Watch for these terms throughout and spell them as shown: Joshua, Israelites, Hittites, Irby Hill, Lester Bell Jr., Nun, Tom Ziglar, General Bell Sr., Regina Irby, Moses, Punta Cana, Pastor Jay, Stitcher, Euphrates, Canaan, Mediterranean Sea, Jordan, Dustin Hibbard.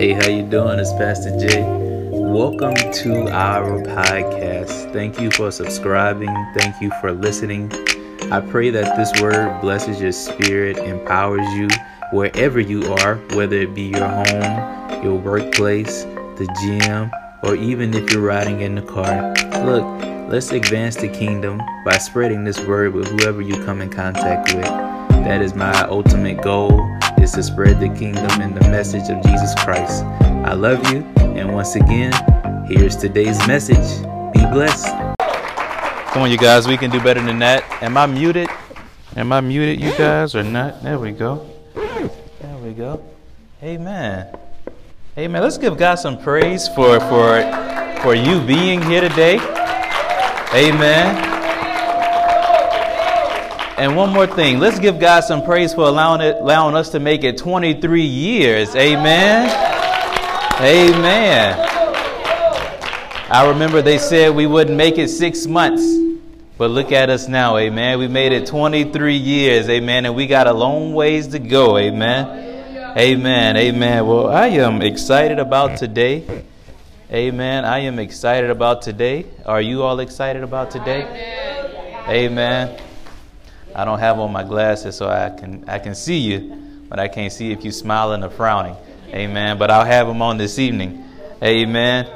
Hey, how you doing? It's Pastor Jay. Welcome to our podcast. Thank you for subscribing. Thank you for listening. I pray that this word blesses your spirit, empowers you wherever you are, whether it be your home, your workplace, the gym, or even if you're riding in the car. Look, let's advance the kingdom by spreading this word with whoever you come in contact with. That is my ultimate goal, is to spread the kingdom and the message of Jesus Christ. I love you, and once again, here's today's message. Be blessed. Come on, you guys, we can do better than that. Am I muted? Am I muted, you guys, or not? There we go. There we go. Amen. Amen. Let's give God some praise for you being here today. Amen. And one more thing, let's give God some praise for allowing us to make it 23 years. Amen. Amen. I remember they said we wouldn't make it 6 months, but look at us now. Amen. We made it 23 years. Amen. And we got a long ways to go. Amen. Amen. Amen. Well, I am excited about today. Amen. I am excited about today. Are you all excited about today? Amen. I don't have on my glasses, so I can see you, but I can't see if you're smiling or frowning. Amen. But I'll have them on this evening. Amen.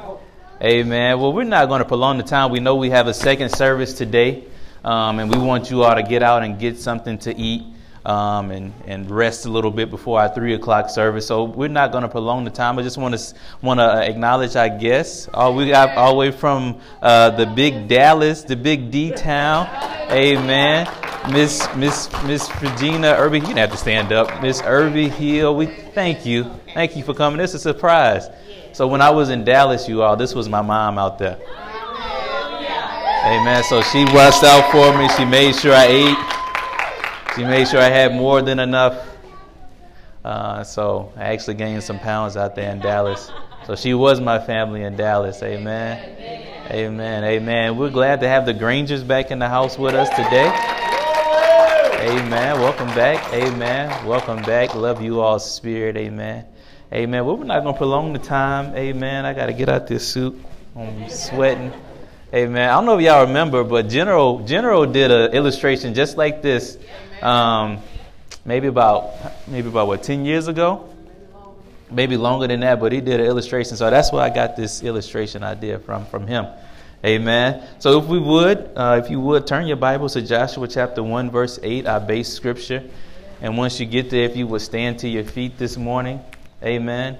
Amen. Well, we're not going to prolong the time. We know we have a second service today, and we want you all to get out and get something to eat and rest a little bit before our 3 o'clock service. So we're not going to prolong the time. I just want to acknowledge our guests. We got all the way from the big Dallas, the big D town. Amen. Miss Regina Irby. You didn't have to stand up. Miss Irby Hill, we thank you. Thank you for coming. This is a surprise. So when I was in Dallas, you all, this was my mom out there. Amen. So she watched out for me. She made sure I ate. She made sure I had more than enough. So I actually gained some pounds out there in Dallas. So she was my family in Dallas. Amen. Amen. Amen. We're glad to have the Grangers back in the house with us today. Amen. Welcome back. Amen. Welcome back. Love you all, Spirit. Amen. Amen. Well, we're not going to prolong the time. Amen. I got to get out this suit. I'm sweating. Amen. I don't know if y'all remember, but General did an illustration just like this. Maybe about what, 10 years ago? Maybe longer than that, but he did an illustration. So that's where I got this illustration idea from him. Amen. So if you would, turn your Bibles to Joshua chapter 1, verse 8, our base scripture. And once you get there, if you would stand to your feet this morning. Amen.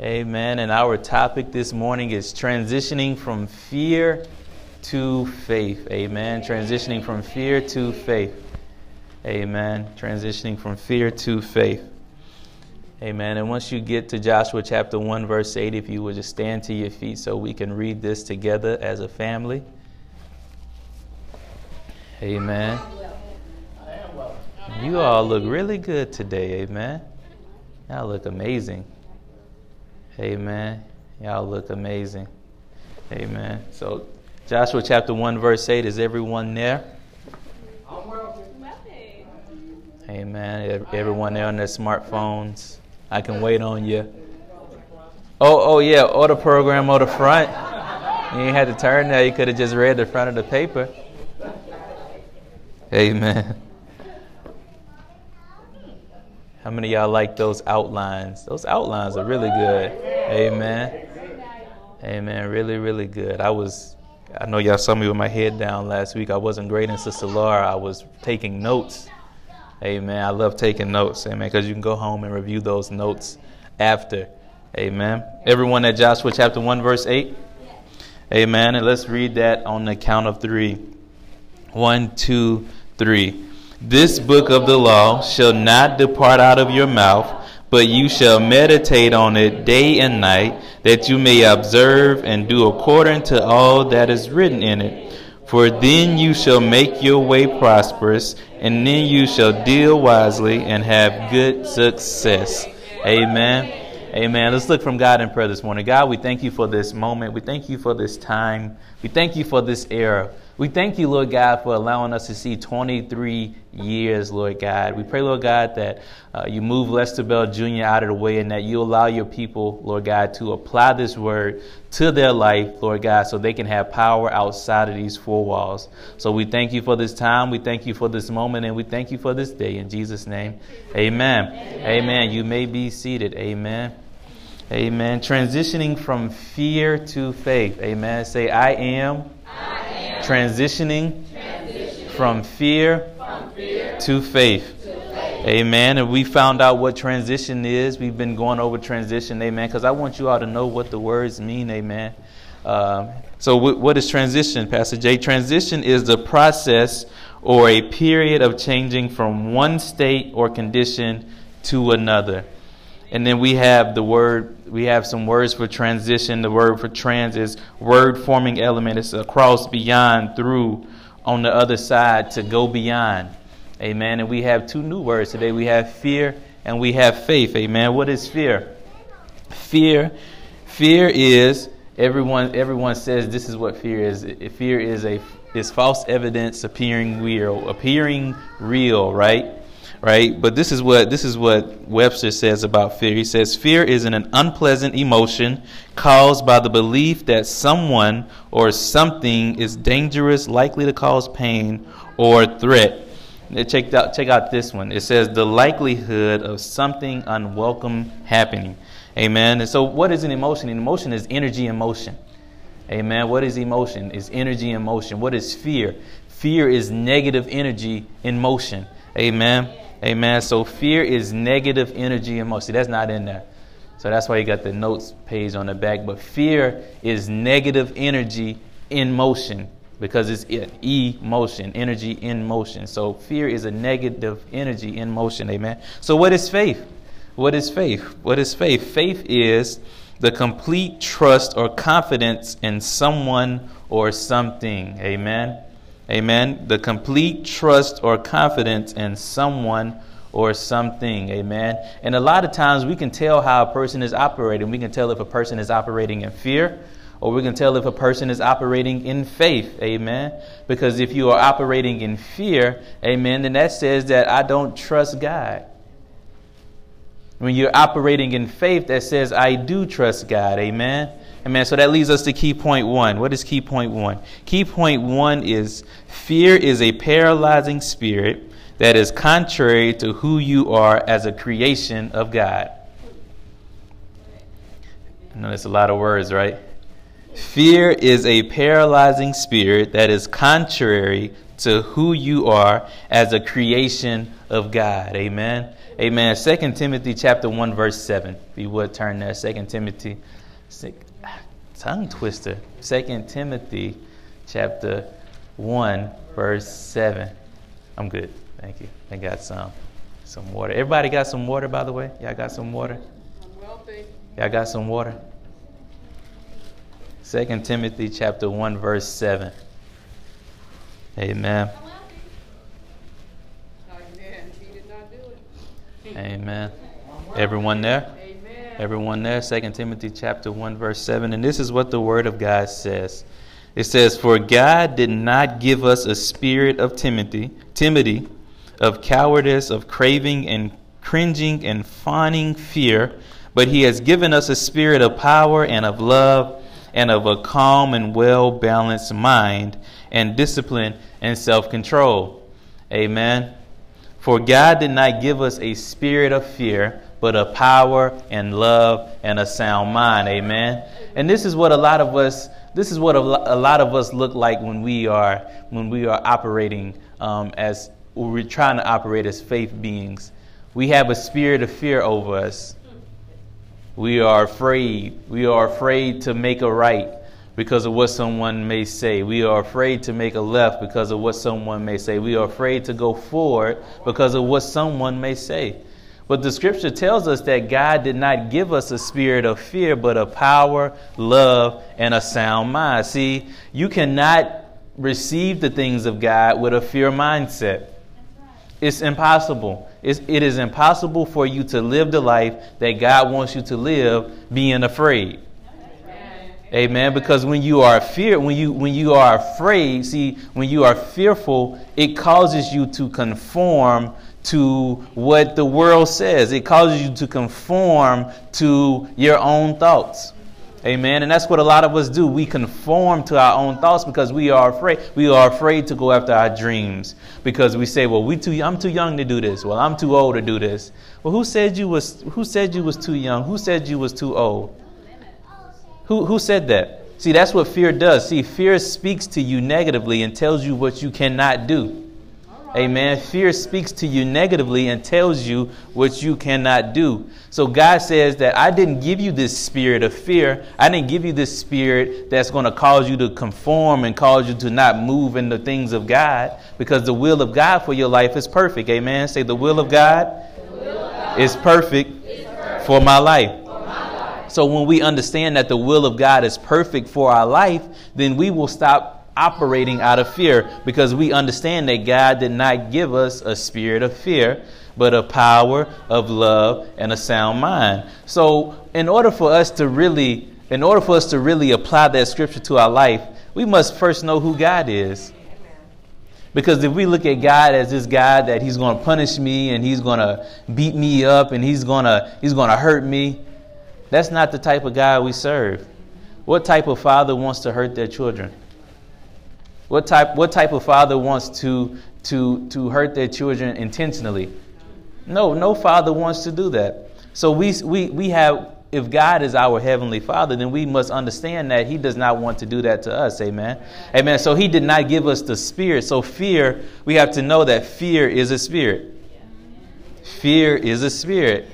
Amen. And our topic this morning is transitioning from fear to faith. Amen. Transitioning from fear to faith. Amen. Transitioning from fear to faith. Amen. And once you get to Joshua chapter 1, verse 8, if you would just stand to your feet so we can read this together as a family. Amen. You all look really good today. Amen. Y'all look amazing. Amen. Y'all look amazing. Amen. So Joshua chapter 1, verse 8, is everyone there? Amen. Everyone there on their smartphones. I can wait on you. Oh, yeah. Or the program or the front. You ain't had to turn there. You could have just read the front of the paper. Amen. How many of y'all like those outlines? Those outlines are really good. Amen. Amen. Really, really good. I know y'all saw me with my head down last week. I wasn't grading Sister Laura. I was taking notes. Amen. I love taking notes. Amen. Because you can go home and review those notes after. Amen. Everyone at Joshua chapter 1, verse 8. Amen. And let's read that on the count of three. 1, 2, 3. This book of the law shall not depart out of your mouth, but you shall meditate on it day and night, that you may observe and do according to all that is written in it. For then you shall make your way prosperous, and then you shall deal wisely and have good success. Amen. Amen. Let's look from God in prayer this morning. God, we thank you for this moment. We thank you for this time. We thank you for this era. We thank you, Lord God, for allowing us to see 23 years, Lord God. We pray, Lord God, that you move Lester Bell Jr. out of the way and that you allow your people, Lord God, to apply this word to their life, Lord God, so they can have power outside of these four walls. So we thank you for this time. We thank you for this moment, and we thank you for this day. In Jesus' name, amen. Amen. Amen. You may be seated. Amen. Amen. Transitioning from fear to faith. Amen. Say, I am. Transitioning from fear to faith. Amen. And we found out what transition is. We've been going over transition. Amen. Because I want you all to know what the words mean. Amen. So what is transition, Pastor Jay? Transition is the process or a period of changing from one state or condition to another. And then we have the word, we have some words for transition. The word for trans is word forming element. It's across, beyond, through, on the other side, to go beyond. Amen. And we have two new words today. We have fear and we have faith. Amen. What is fear? Fear is, everyone says this is what fear is. Fear is false evidence appearing real, right? Right. But this is what Webster says about fear. He says fear is an unpleasant emotion caused by the belief that someone or something is dangerous, likely to cause pain or threat. Check out this one. It says the likelihood of something unwelcome happening. Amen. And so what is an emotion? An emotion is energy in motion. Amen. What is emotion? It's energy in motion. What is fear? Fear is negative energy in motion. Amen. Amen. So fear is negative energy in motion. See, that's not in there. So that's why you got the notes page on the back. But fear is negative energy in motion because it's emotion, energy in motion. So fear is a negative energy in motion. Amen. So what is faith? What is faith? What is faith? Faith is the complete trust or confidence in someone or something. Amen. Amen. The complete trust or confidence in someone or something. Amen. And a lot of times we can tell how a person is operating. We can tell if a person is operating in fear, or we can tell if a person is operating in faith. Amen. Because if you are operating in fear, amen, then that says that I don't trust God. When you're operating in faith, that says I do trust God. Amen. Amen. So that leads us to key point one. What is key point one? Key point one is fear is a paralyzing spirit that is contrary to who you are as a creation of God. I know that's a lot of words, right? Fear is a paralyzing spirit that is contrary to who you are as a creation of God. Amen. Amen. 2 Timothy chapter 1, verse 7. If you would turn there, 2 Timothy 6. Tongue twister. 2 Timothy chapter 1, verse 7. I'm good. Thank you. I got some water. Everybody got some water, by the way? Y'all got some water? I'm wealthy. Y'all got some water? 2 Timothy chapter 1, verse 7. Amen. Amen. He did not do it. Amen. Everyone there? Everyone there, 2 Timothy chapter 1, verse 7. And this is what the word of God says. It says, for God did not give us a spirit of timidity, of cowardice, of craving and cringing and fawning fear, but he has given us a spirit of power and of love and of a calm and well-balanced mind and discipline and self-control. Amen. For God did not give us a spirit of fear, but a power and love and a sound mind. Amen. And this is what a lot of us look like when we are operating as we're trying to operate as faith beings. We have a spirit of fear over us. We are afraid. We are afraid to make a right because of what someone may say. We are afraid to make a left because of what someone may say. We are afraid to go forward because of what someone may say. But the scripture tells us that God did not give us a spirit of fear, but of power, love, and a sound mind. See, you cannot receive the things of God with a fear mindset. It's impossible. It is impossible for you to live the life that God wants you to live being afraid. Amen. Because when you are fear, when you are afraid, see, when you are fearful, it causes you to conform to what the world says. It causes you to conform to your own thoughts. Amen. And that's what a lot of us do. We conform to our own thoughts because we are afraid. We are afraid to go after our dreams because we say, well, I'm too young to do this. Well, I'm too old to do this. Well, who said you was too young? Who said you was too old? Who said that? See, that's what fear does. See, fear speaks to you negatively and tells you what you cannot do. Amen. Fear speaks to you negatively and tells you what you cannot do. So God says that I didn't give you this spirit of fear. I didn't give you this spirit that's going to cause you to conform and cause you to not move in the things of God, because the will of God for your life is perfect. Amen. Say, the will of God, is perfect for my life. So when we understand that the will of God is perfect for our life, then we will stop operating out of fear, because we understand that God did not give us a spirit of fear, but a power of love and a sound mind. So in order for us to really apply that scripture to our life, we must first know who God is. Because if we look at God as this God that he's going to punish me and he's going to beat me up and he's going to hurt me, that's not the type of God we serve. What type of father wants to hurt their children? What type of father wants to hurt their children intentionally? No father wants to do that. So we have, if God is our heavenly father, then we must understand that he does not want to do that to us. Amen. Amen. So he did not give us the spirit. So fear, we have to know that fear is a spirit. Fear is a spirit.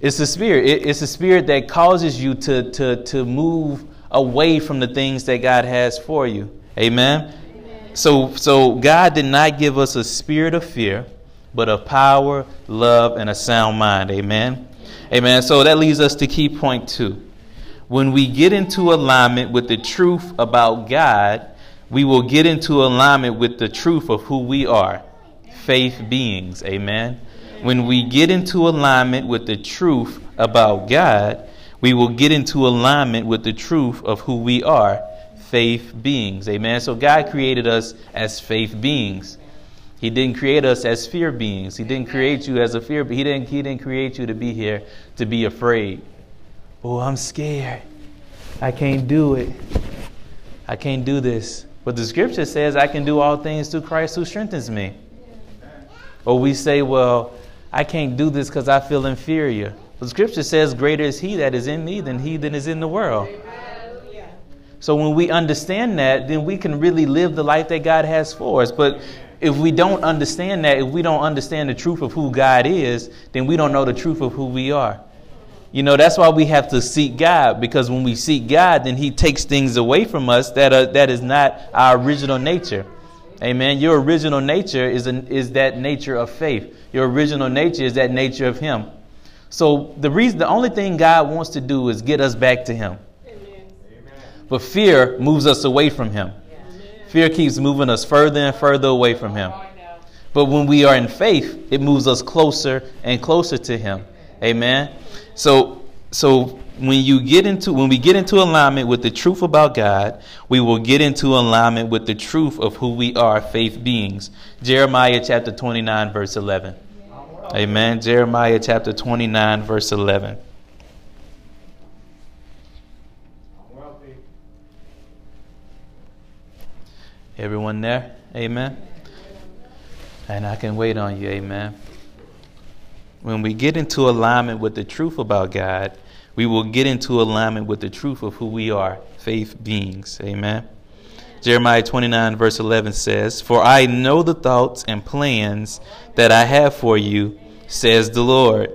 It's a spirit. It's a spirit that causes you to move away from the things that God has for you. Amen? Amen. So God did not give us a spirit of fear, but of power, love, and a sound mind. Amen? Amen. So that leads us to key point 2. When we get into alignment with the truth about God, we will get into alignment with the truth of who we are. Faith beings. Amen. When we get into alignment with the truth about God, we will get into alignment with the truth of who we are, faith beings. Amen. So God created us as faith beings. He didn't create us as fear beings. He didn't create you as a fear. He didn't create you to be here to be afraid. Oh, I'm scared. I can't do it. I can't do this. But the scripture says I can do all things through Christ who strengthens me. Or we say, well, I can't do this because I feel inferior. The scripture says greater is he that is in me than he that is in the world. Hallelujah. So when we understand that, then we can really live the life that God has for us. But if we don't understand that, if we don't understand the truth of who God is, then we don't know the truth of who we are. You know, that's why we have to seek God, because when we seek God, then he takes things away from us that is not our original nature. Amen. Your original nature is that nature of faith. Your original nature is that nature of him. So the only thing God wants to do is get us back to him. Amen. But fear moves us away from him. Amen. Fear keeps moving us further and further away from him. But when we are in faith, it moves us closer and closer to him. Amen. So when we get into alignment with the truth about God, we will get into alignment with the truth of who we are, faith beings. Jeremiah chapter 29, verse 11. Amen. Jeremiah chapter 29, verse 11. Everyone there? Amen. And I can wait on you. Amen. When we get into alignment with the truth about God, we will get into alignment with the truth of who we are, faith beings. Amen. Jeremiah 29, verse 11 says, "For I know the thoughts and plans that I have for you, says the Lord,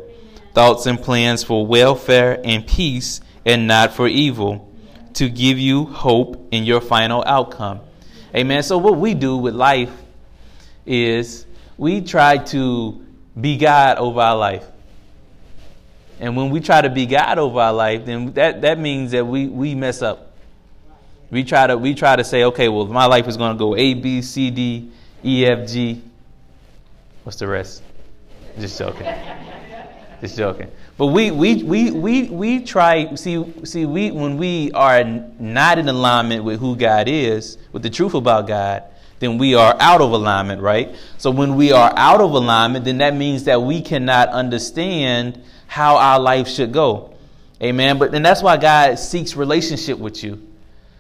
thoughts and plans for welfare and peace and not for evil, to give you hope in your final outcome." Amen. So what we do with life is we try to be God over our life. And when we try to be God over our life, then that means that we mess up. We try to say, okay, well, my life is going to go A, B, C, D, E, F, G. What's the rest? Just joking. Just joking. But we try, see we when we are not in alignment with who God is, with the truth about God, then we are out of alignment, right? So when we are out of alignment, then that means that we cannot understand how our life should go. Amen. But then that's why God seeks relationship with you.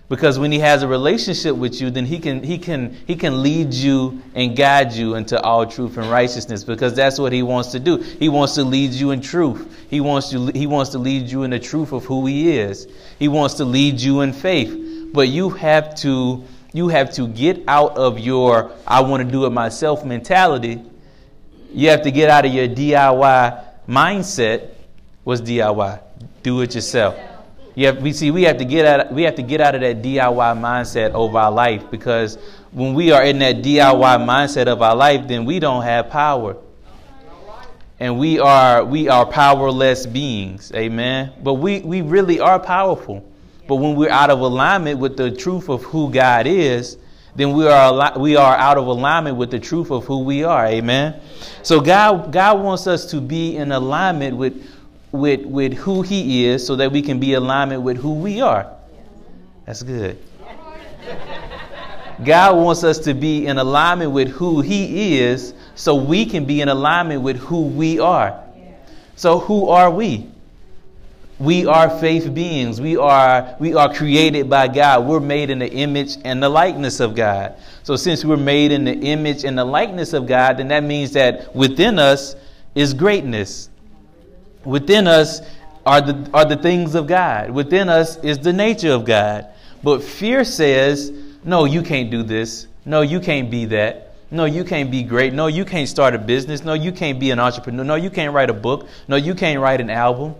Because when he has a relationship with you, then he can lead you and guide you into all truth and righteousness, because that's what he wants to do. He wants to lead you in truth. He wants to lead you in the truth of who he is. He wants to lead you in faith. But you have to get out of your I want to do it myself mentality. You have to get out of your DIY mindset. What's DIY? Do it yourself. We have to get out of that DIY mindset over our life, because when we are in that DIY mindset of our life, then we don't have power, and we are powerless beings. Amen. But we really are powerful. But when we're out of alignment with the truth of who God is, then we are out of alignment with the truth of who we are. Amen. So God wants us to be in alignment with who he is, so that we can be in alignment with who we are. That's good. God wants us to be in alignment with who he is, so we can be in alignment with who we are. So who are we? We are faith beings. We are created by God. We're made in the image and the likeness of God. So since we're made in the image and the likeness of God, then that means that within us is greatness. Within us are the things of God. Within us is the nature of God. But fear says, no, you can't do this. No, you can't be that. No, you can't be great. No, you can't start a business. No, you can't be an entrepreneur. No, you can't write a book. No, you can't write an album.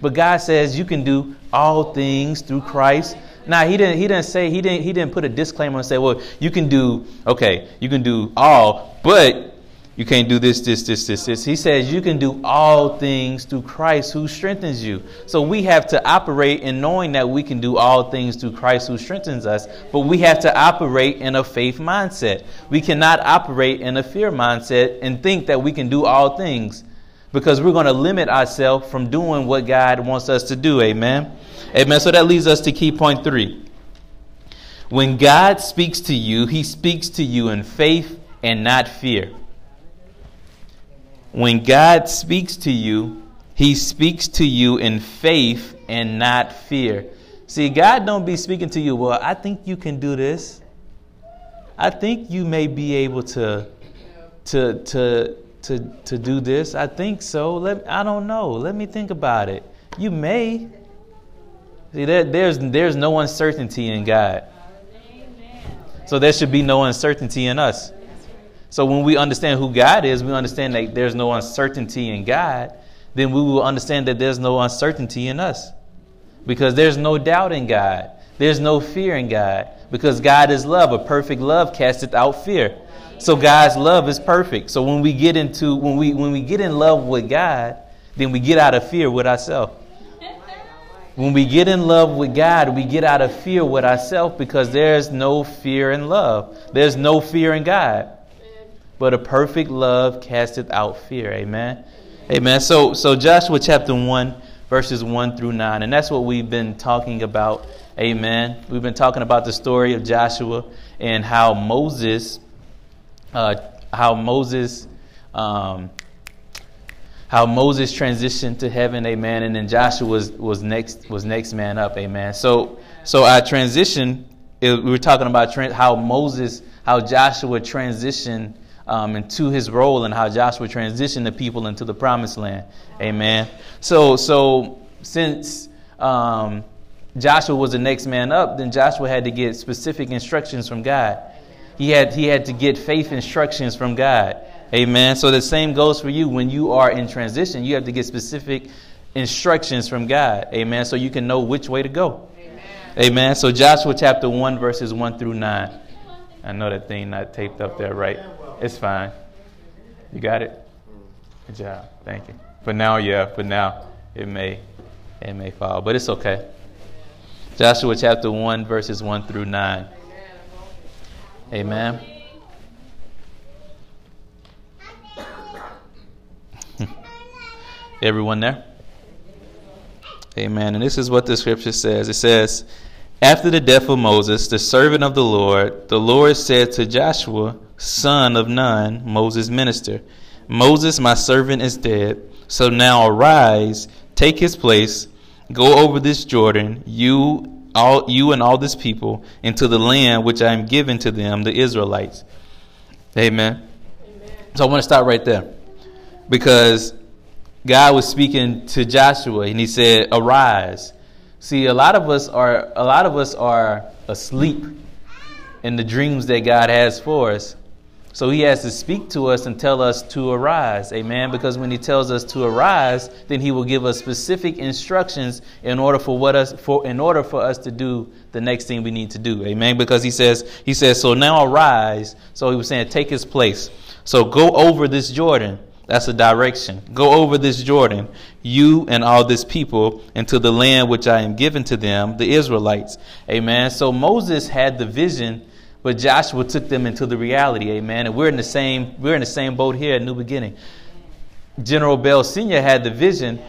But God says you can do all things through Christ. Now, he didn't put a disclaimer and say, well, you can do all, but you can't do this. He says you can do all things through Christ who strengthens you. So we have to operate in knowing that we can do all things through Christ who strengthens us. But we have to operate in a faith mindset. We cannot operate in a fear mindset and think that we can do all things, because we're going to limit ourselves from doing what God wants us to do. Amen. Amen. So that leads us to key point 3. When God speaks to you, he speaks to you in faith and not fear. When God speaks to you, he speaks to you in faith and not fear. See, God don't be speaking to you, well, I think you can do this. I think you may be able to do this. I think so. I don't know. Let me think about it. You may. See, there's no uncertainty in God. So there should be no uncertainty in us. So when we understand who God is, we understand that there's no uncertainty in God, then we will understand that there's no uncertainty in us, because there's no doubt in God. There's no fear in God, because God is love. A perfect love casteth out fear. So God's love is perfect. So when we get into when we get in love with God, then we get out of fear with ourselves. When we get in love with God, we get out of fear with ourselves, because there's no fear in love. There's no fear in God. But a perfect love casteth out fear. Amen. Amen. So Joshua chapter 1, verses 1-9. And that's what we've been talking about. Amen. We've been talking about the story of Joshua and how Moses transitioned to heaven. Amen. And then Joshua was next man up. Amen. So our transition, we were talking about how Joshua transitioned into his role, and how Joshua transitioned the people into the promised land. Amen. So since Joshua was the next man up, then Joshua had to get specific instructions from God. He had to get faith instructions from God. Amen. So the same goes for you. When you are in transition, you have to get specific instructions from God. Amen. So you can know which way to go. Amen. Amen. So Joshua chapter 1, verses 1-9. I know that thing not taped up there, right? It's fine. You got it? Good job. Thank you. For now, it may fall, but it's okay. Joshua chapter 1, verses 1-9. Amen. Everyone there? Amen. And this is what the scripture says. It says, after the death of Moses, the servant of the Lord said to Joshua, son of Nun, Moses' minister, Moses, my servant, is dead. So now arise, take his place, go over this Jordan, you and all this people, into the land which I am giving to them, the Israelites. Amen. Amen. So I want to stop right there, because God was speaking to Joshua and he said, arise. See, a lot of us are asleep in the dreams that God has for us. So he has to speak to us and tell us to arise. Amen. Because when he tells us to arise, then he will give us specific instructions in order for us to do the next thing we need to do. Amen. Because he says, so now arise. So he was saying, take his place. So go over this Jordan. That's a direction. Go over this Jordan, you and all this people, into the land which I am giving to them, the Israelites. Amen. So Moses had the vision, but Joshua took them into the reality, amen. And we're in the same boat here at New Beginning. General Bell Sr. had the vision,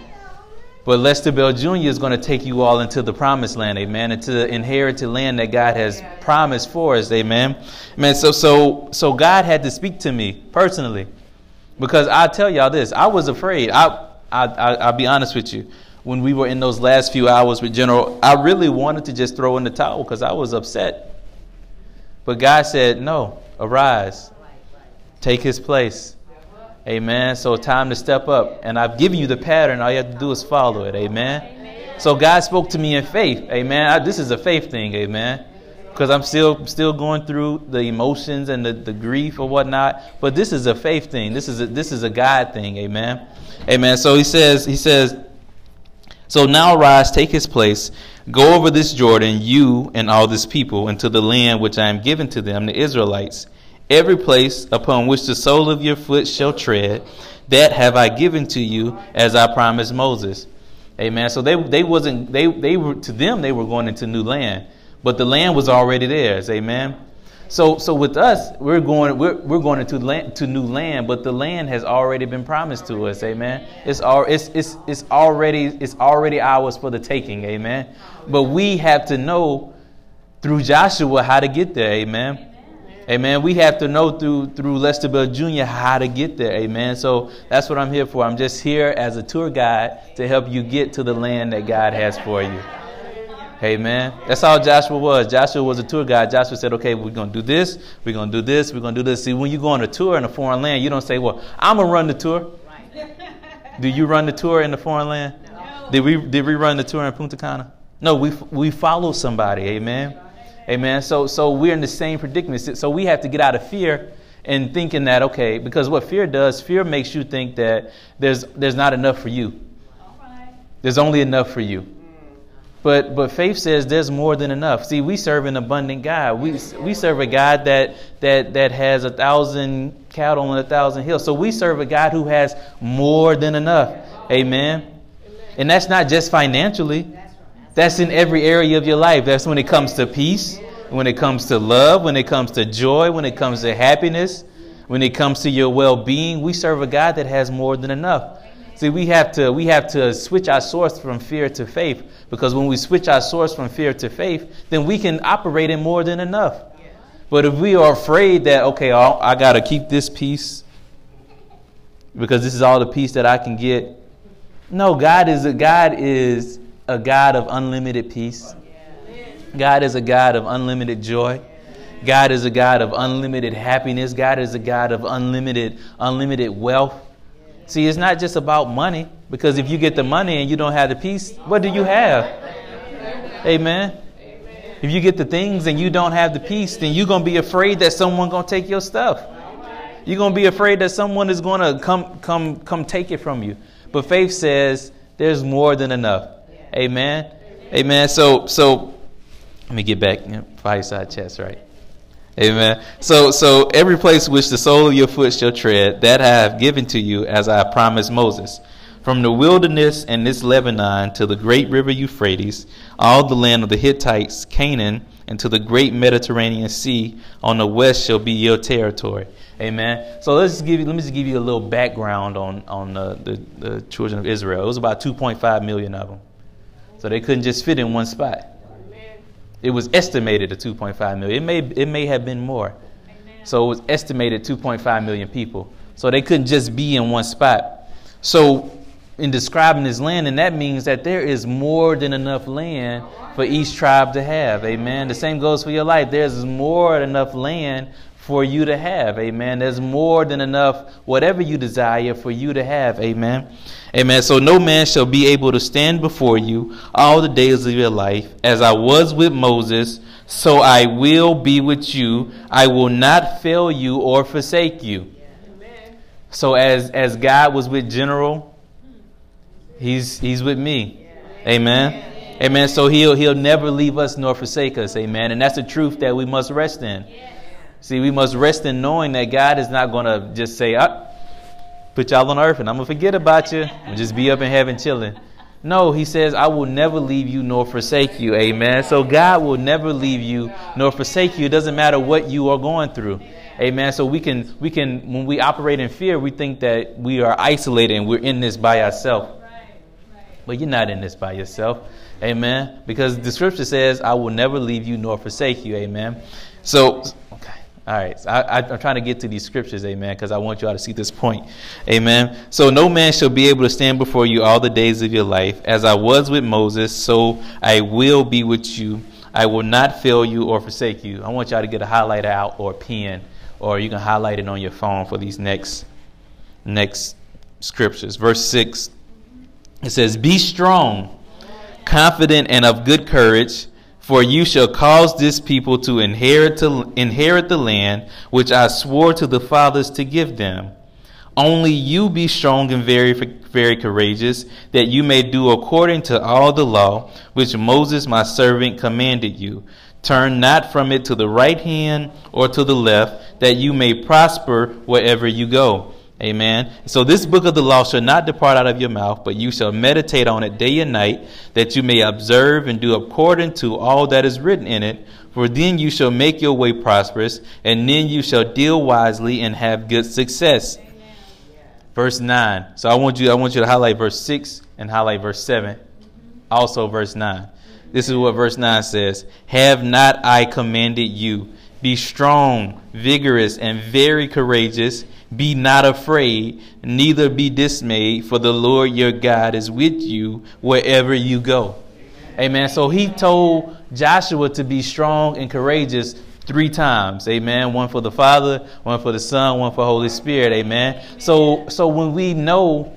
but Lester Bell Jr. is going to take you all into the promised land, amen, into the inherited land that God has promised for us, amen. Man, so God had to speak to me personally, because I tell y'all this, I was afraid. I'll be honest with you. When we were in those last few hours with General, I really wanted to just throw in the towel because I was upset. But God said, no, arise, take his place. Amen. So time to step up. And I've given you the pattern. All you have to do is follow it. Amen. So God spoke to me in faith. Amen. This is a faith thing. Amen. Because I'm still going through the emotions and the grief or whatnot. But this is a faith thing. This is a God thing. Amen. Amen. So he says, so now arise, take his place, go over this Jordan, you and all this people, into the land which I am giving to them, the Israelites. Every place upon which the sole of your foot shall tread, that have I given to you, as I promised Moses. Amen. So they were going into new land, but the land was already theirs. Amen. So with us, we're going into new land, but the land has already been promised to us. Amen. It's already ours for the taking. Amen. But we have to know through Joshua how to get there. Amen. Amen. We have to know through Lester Bell Jr. how to get there. Amen. So that's what I'm here for. I'm just here as a tour guide to help you get to the land that God has for you. Amen. That's all Joshua was. Joshua was a tour guide. Joshua said, okay, we're going to do this. We're going to do this. We're going to do this. See, when you go on a tour in a foreign land, you don't say, well, I'm going to run the tour. Right. Do you run the tour in the foreign land? No. Did we run the tour in Punta Cana? No, we follow somebody. Amen. Amen. Amen. So we're in the same predicament. So we have to get out of fear and thinking that, okay, because what fear does, fear makes you think that there's not enough for you. All right. There's only enough for you. But faith says there's more than enough. See, we serve an abundant God. We serve a God that has 1,000 cattle on 1,000 hills. So we serve a God who has more than enough. Amen. And that's not just financially. That's in every area of your life. That's when it comes to peace, when it comes to love, when it comes to joy, when it comes to happiness, when it comes to your well-being. We serve a God that has more than enough. See, we have to switch our source from fear to faith, because when we switch our source from fear to faith, then we can operate in more than enough. Yeah. But if we are afraid that, okay, I got to keep this peace because this is all the peace that I can get. No, God is a God of unlimited peace. God is a God of unlimited joy. God is a God of unlimited happiness. God is a God of unlimited wealth. See, it's not just about money, because if you get the money and you don't have the peace, what do you have? Amen. If you get the things and you don't have the peace, then you're going to be afraid that someone's going to take your stuff. You're going to be afraid that someone is going to come take it from you. But faith says there's more than enough. Amen. Amen. So let me get back. Fireside chats, right? Amen. So every place which the sole of your foot shall tread, that I have given to you, as I promised Moses. From the wilderness and this Lebanon to the great river Euphrates, all the land of the Hittites, Canaan, until the great Mediterranean Sea on the west shall be your territory. Amen. So let me just give you a little background on the children of Israel. It was about 2.5 million of them. So they couldn't just fit in one spot. Amen. It was estimated at 2.5 million. It may have been more. Amen. So it was estimated 2.5 million people. So they couldn't just be in one spot. So in describing this land, and that means that there is more than enough land for each tribe to have. Amen. The same goes for your life. There's more than enough land for you to have. Amen. There's more than enough, whatever you desire, for you to have. Amen. Amen. So no man shall be able to stand before you all the days of your life. As I was with Moses, so I will be with you. I will not fail you or forsake you. Amen. So as God was with General, he's with me. Amen. Amen. Amen. So he'll never leave us nor forsake us. Amen. And that's the truth that we must rest in. See, we must rest in knowing that God is not going to just say, put y'all on earth and I'm going to forget about you and just be up in heaven chilling. No, he says, I will never leave you nor forsake you. Amen. So God will never leave you nor forsake you. It doesn't matter what you are going through. Amen. So we can, when we operate in fear, we think that we are isolated and we're in this by ourselves. But you're not in this by yourself. Amen. Because the scripture says, I will never leave you nor forsake you. Amen. So, okay. All right, so I'm trying to get to these scriptures, amen, because I want you all to see this point, amen. So no man shall be able to stand before you all the days of your life. As I was with Moses, so I will be with you. I will not fail you or forsake you. I want y'all to get a highlighter out or a pen, or you can highlight it on your phone for these next scriptures. Verse 6, it says, be strong, confident, and of good courage, for you shall cause this people to inherit the land which I swore to the fathers to give them. Only you be strong and very, very courageous, that you may do according to all the law which Moses my servant commanded you. Turn not from it to the right hand or to the left, that you may prosper wherever you go. Amen. So this book of the law shall not depart out of your mouth, but you shall meditate on it day and night, that you may observe and do according to all that is written in it. For then you shall make your way prosperous, and then you shall deal wisely and have good success. Amen. Verse 9. So I want you to highlight verse 6 and highlight verse 7. Also verse 9. This is what verse 9 says. Have not I commanded you? Be strong, vigorous, and very courageous. Be not afraid, neither be dismayed, for the Lord your God is with you wherever you go. Amen. So he told Joshua to be strong and courageous 3 times. Amen. One for the Father, one for the Son, one for Holy Spirit. Amen. So when we know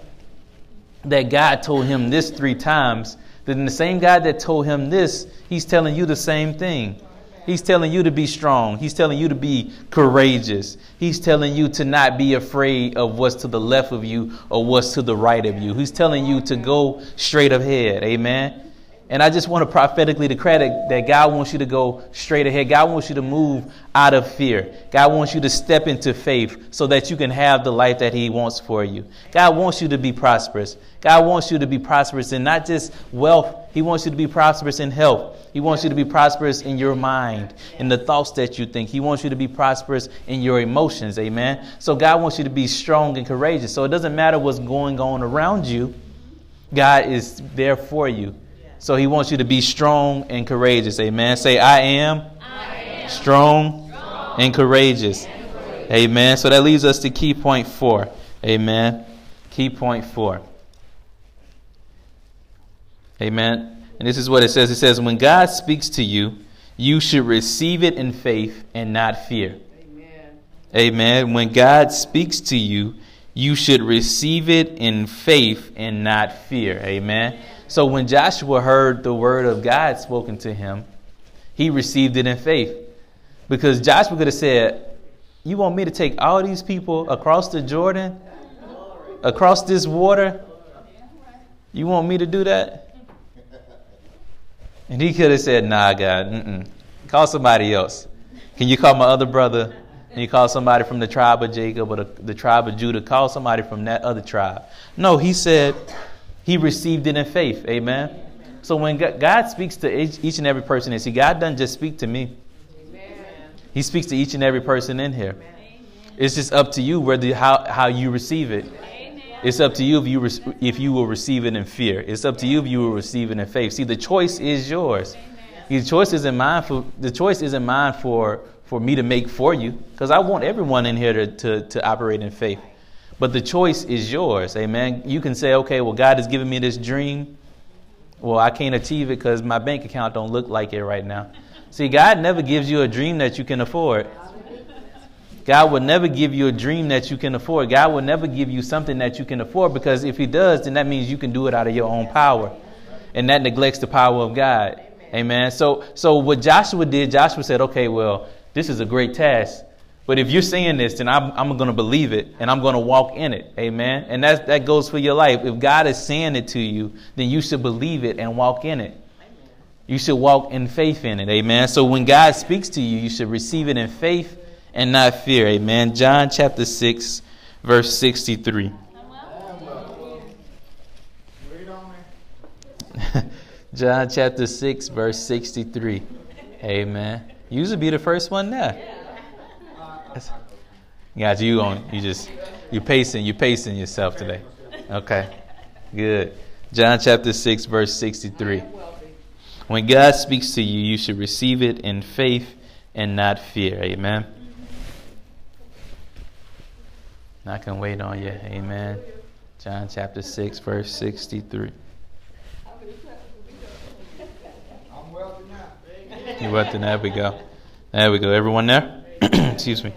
that God told him this 3 times, then the same God that told him this, he's telling you the same thing. He's telling you to be strong. He's telling you to be courageous. He's telling you to not be afraid of what's to the left of you or what's to the right of you. He's telling you to go straight ahead. Amen. And I just want to prophetically declare that God wants you to go straight ahead. God wants you to move out of fear. God wants you to step into faith so that you can have the life that he wants for you. God wants you to be prosperous. God wants you to be prosperous in not just wealth. He wants you to be prosperous in health. He wants you to be prosperous in your mind, in the thoughts that you think. He wants you to be prosperous in your emotions. Amen. So God wants you to be strong and courageous. So it doesn't matter what's going on around you. God is there for you. So he wants you to be strong and courageous. Amen. Say, I am strong and courageous. Amen. So that leaves us to key point 4. Amen. Key point 4. Amen. And this is what it says. It says, when God speaks to you, you should receive it in faith and not fear. Amen. Amen. When God speaks to you, you should receive it in faith and not fear. Amen. Amen. So when Joshua heard the word of God spoken to him, he received it in faith, because Joshua could have said, you want me to take all these people across the Jordan, across this water? You want me to do that? And he could have said, nah, God, call somebody else. Can you call my other brother? And you call somebody from the tribe of Jacob or the tribe of Judah. Call somebody from that other tribe. No, he said, he received it in faith. Amen. So when God speaks to each and every person, and see, God doesn't just speak to me. Amen. He speaks to each and every person in here. Amen. It's just up to you whether how you receive it. Amen. It's up to you if you will receive it in fear. It's up to you if you will receive it in faith. See, the choice is yours. Amen. The choice isn't mine for me to make for you, because I want everyone in here to operate in faith. But the choice is yours. Amen. You can say, okay, well, God has given me this dream. Well, I can't achieve it because my bank account don't look like it right now. See, God never gives you a dream that you can afford. God will never give you a dream that you can afford. God will never give you something that you can afford, because if he does, then that means you can do it out of your own power. And that neglects the power of God. Amen. So what Joshua did, Joshua said, okay, well, this is a great task. But if you're saying this, then I'm going to believe it, and I'm going to walk in it. Amen. And that goes for your life. If God is saying it to you, then you should believe it and walk in it. You should walk in faith in it. Amen. So when God speaks to you, you should receive it in faith and not fear. Amen. John chapter 6, verse 63. John chapter 6, verse 63. Amen. You should be the first one there. Got you on. You're pacing yourself today. Okay, good. John chapter 6, verse 63. When God speaks to you, you should receive it in faith and not fear. Amen. I can wait on you. Amen. John chapter 6, verse 63. I'm wealthy now. You're wealthy now. There we go. Everyone there? Excuse me.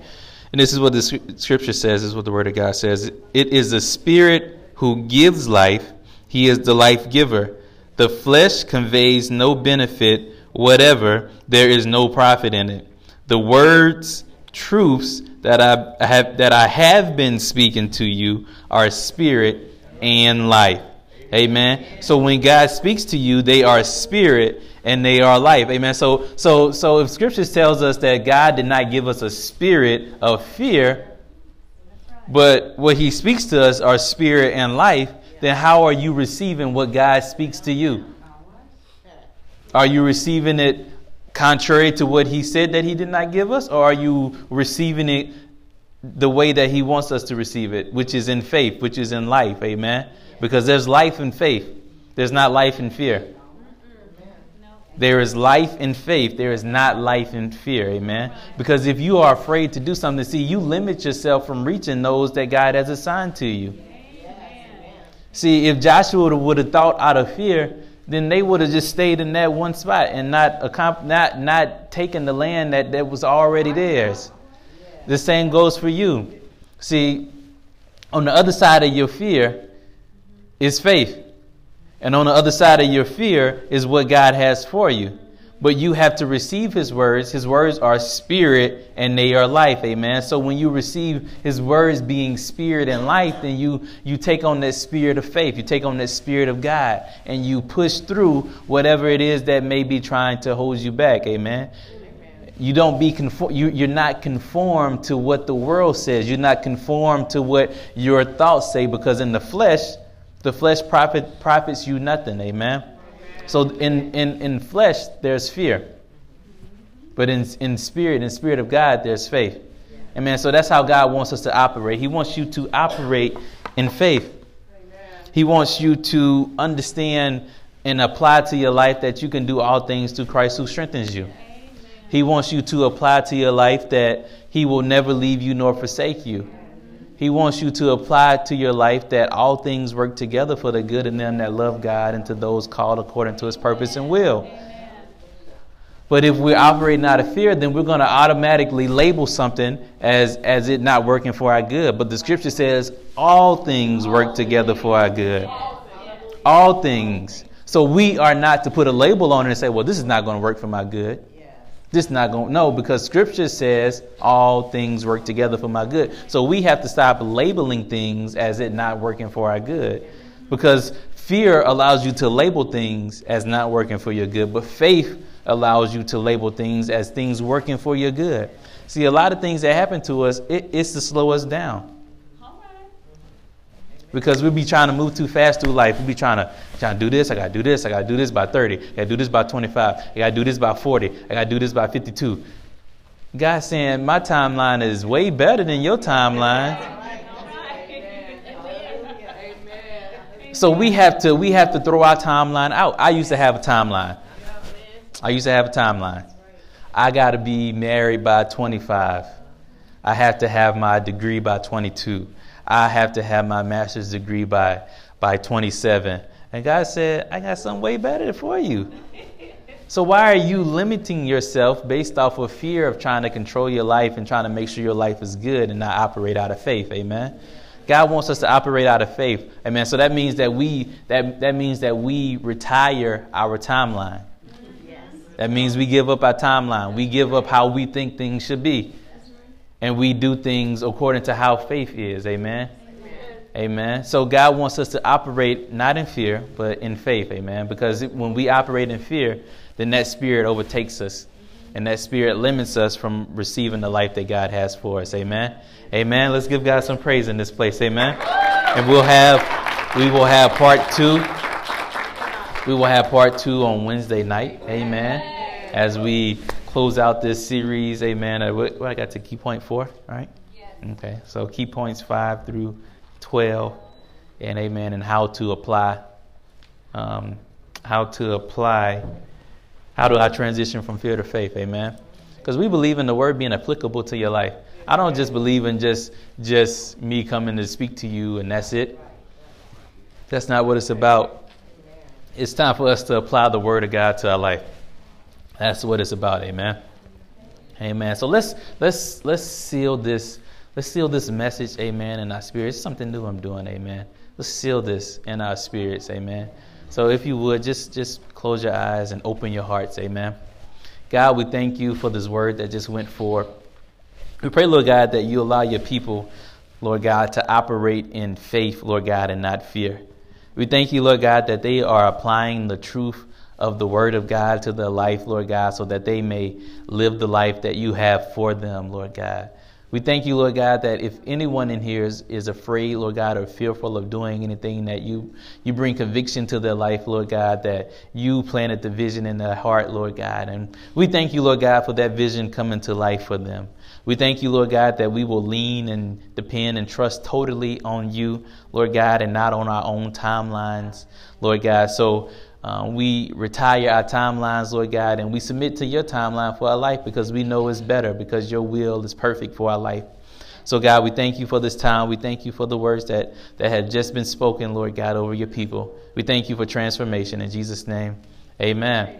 And this is what the scripture says. This is what the word of God says. It is the spirit who gives life. He is the life giver. The flesh conveys no benefit whatever. There is no profit in it. The words, truths that I have been speaking to you are spirit and life. Amen. So when God speaks to you, they are spirit and they are life. Amen. So if scripture tells us that God did not give us a spirit of fear, but what he speaks to us are spirit and life, then how are you receiving what God speaks to you? Are you receiving it contrary to what he said that he did not give us? Or are you receiving it the way that he wants us to receive it, which is in faith, which is in life? Amen. Because there's life in faith. There's not life in fear. There is life in faith. There is not life in fear. Amen. Because if you are afraid to do something, see, you limit yourself from reaching those that God has assigned to you. See, if Joshua would have thought out of fear, then they would have just stayed in that one spot and not taken the land that was already theirs. The same goes for you. See, on the other side of your fear is faith. And on the other side of your fear is what God has for you. But you have to receive his words. His words are spirit and they are life. Amen. So when you receive his words being spirit and life, then you take on that spirit of faith. You take on that spirit of God and you push through whatever it is that may be trying to hold you back. Amen. You don't be conform. You're not conformed to what the world says. You're not conformed to what your thoughts say, because in the flesh profits you nothing. Amen. So in flesh, there's fear. But in spirit of God, there's faith. Amen. So that's how God wants us to operate. He wants you to operate in faith. He wants you to understand and apply to your life that you can do all things through Christ who strengthens you. He wants you to apply to your life that he will never leave you nor forsake you. He wants you to apply to your life that all things work together for the good in them that love God and to those called according to his purpose and will. But if we're operating out of fear, then we're going to automatically label something as it not working for our good. But the scripture says all things work together for our good. All things. So we are not to put a label on it and say, well, this is not going to work for my good. This not going to know, because scripture says all things work together for my good. So we have to stop labeling things as it not working for our good, because fear allows you to label things as not working for your good. But faith allows you to label things as things working for your good. See, a lot of things that happen to us, it's to slow us down. Because we'll be trying to move too fast through life. We'll be trying to do this. I got to do this. I got to do this by 30. I got to do this by 25. I got to do this by 40. I got to do this by 52. God's saying, my timeline is way better than your timeline. So we have to throw our timeline out. I used to have a timeline. I got to be married by 25. I have to have my degree by 22. I have to have my master's degree by 27. And God said, I got something way better for you. So why are you limiting yourself based off of fear of trying to control your life and trying to make sure your life is good and not operate out of faith? Amen. God wants us to operate out of faith. Amen. So that means that we retire our timeline. Yes. That means we give up our timeline. We give up how we think things should be. And we do things according to how faith is. Amen? Amen. Amen. So God wants us to operate not in fear, but in faith. Amen. Because when we operate in fear, then that spirit overtakes us. And that spirit limits us from receiving the life that God has for us. Amen. Amen. Let's give God some praise in this place. Amen. And we will have part two. We will have part two on Wednesday night. Amen. As we close out this series, amen. I got to key point 4, right? Yes. Okay, so key points 5 through 12, and amen, and how do I transition from fear to faith, amen? Because we believe in the word being applicable to your life. I don't just believe in just me coming to speak to you and that's it. That's not what it's about. It's time for us to apply the word of God to our life. That's what it's about, amen. Amen. So let's seal this message, amen, in our spirits. It's something new I'm doing, amen. Let's seal this in our spirits, amen. So if you would, just close your eyes and open your hearts, amen. God, we thank you for this word that just went forth. We pray, Lord God, that you allow your people, Lord God, to operate in faith, Lord God, and not fear. We thank you, Lord God, that they are applying the truth of the word of God to their life, Lord God, so that they may live the life that you have for them, Lord God. We thank you, Lord God, that if anyone in here is afraid, Lord God, or fearful of doing anything, that you bring conviction to their life, Lord God, that you planted the vision in their heart, Lord God. And we thank you, Lord God, for that vision coming to life for them. We thank you, Lord God, that we will lean and depend and trust totally on you, Lord God, and not on our own timelines, Lord God. So we retire our timelines, Lord God, and we submit to your timeline for our life because we know it's better, because your will is perfect for our life. So, God, we thank you for this time. We thank you for the words that have just been spoken, Lord God, over your people. We thank you for transformation. In Jesus' name, amen.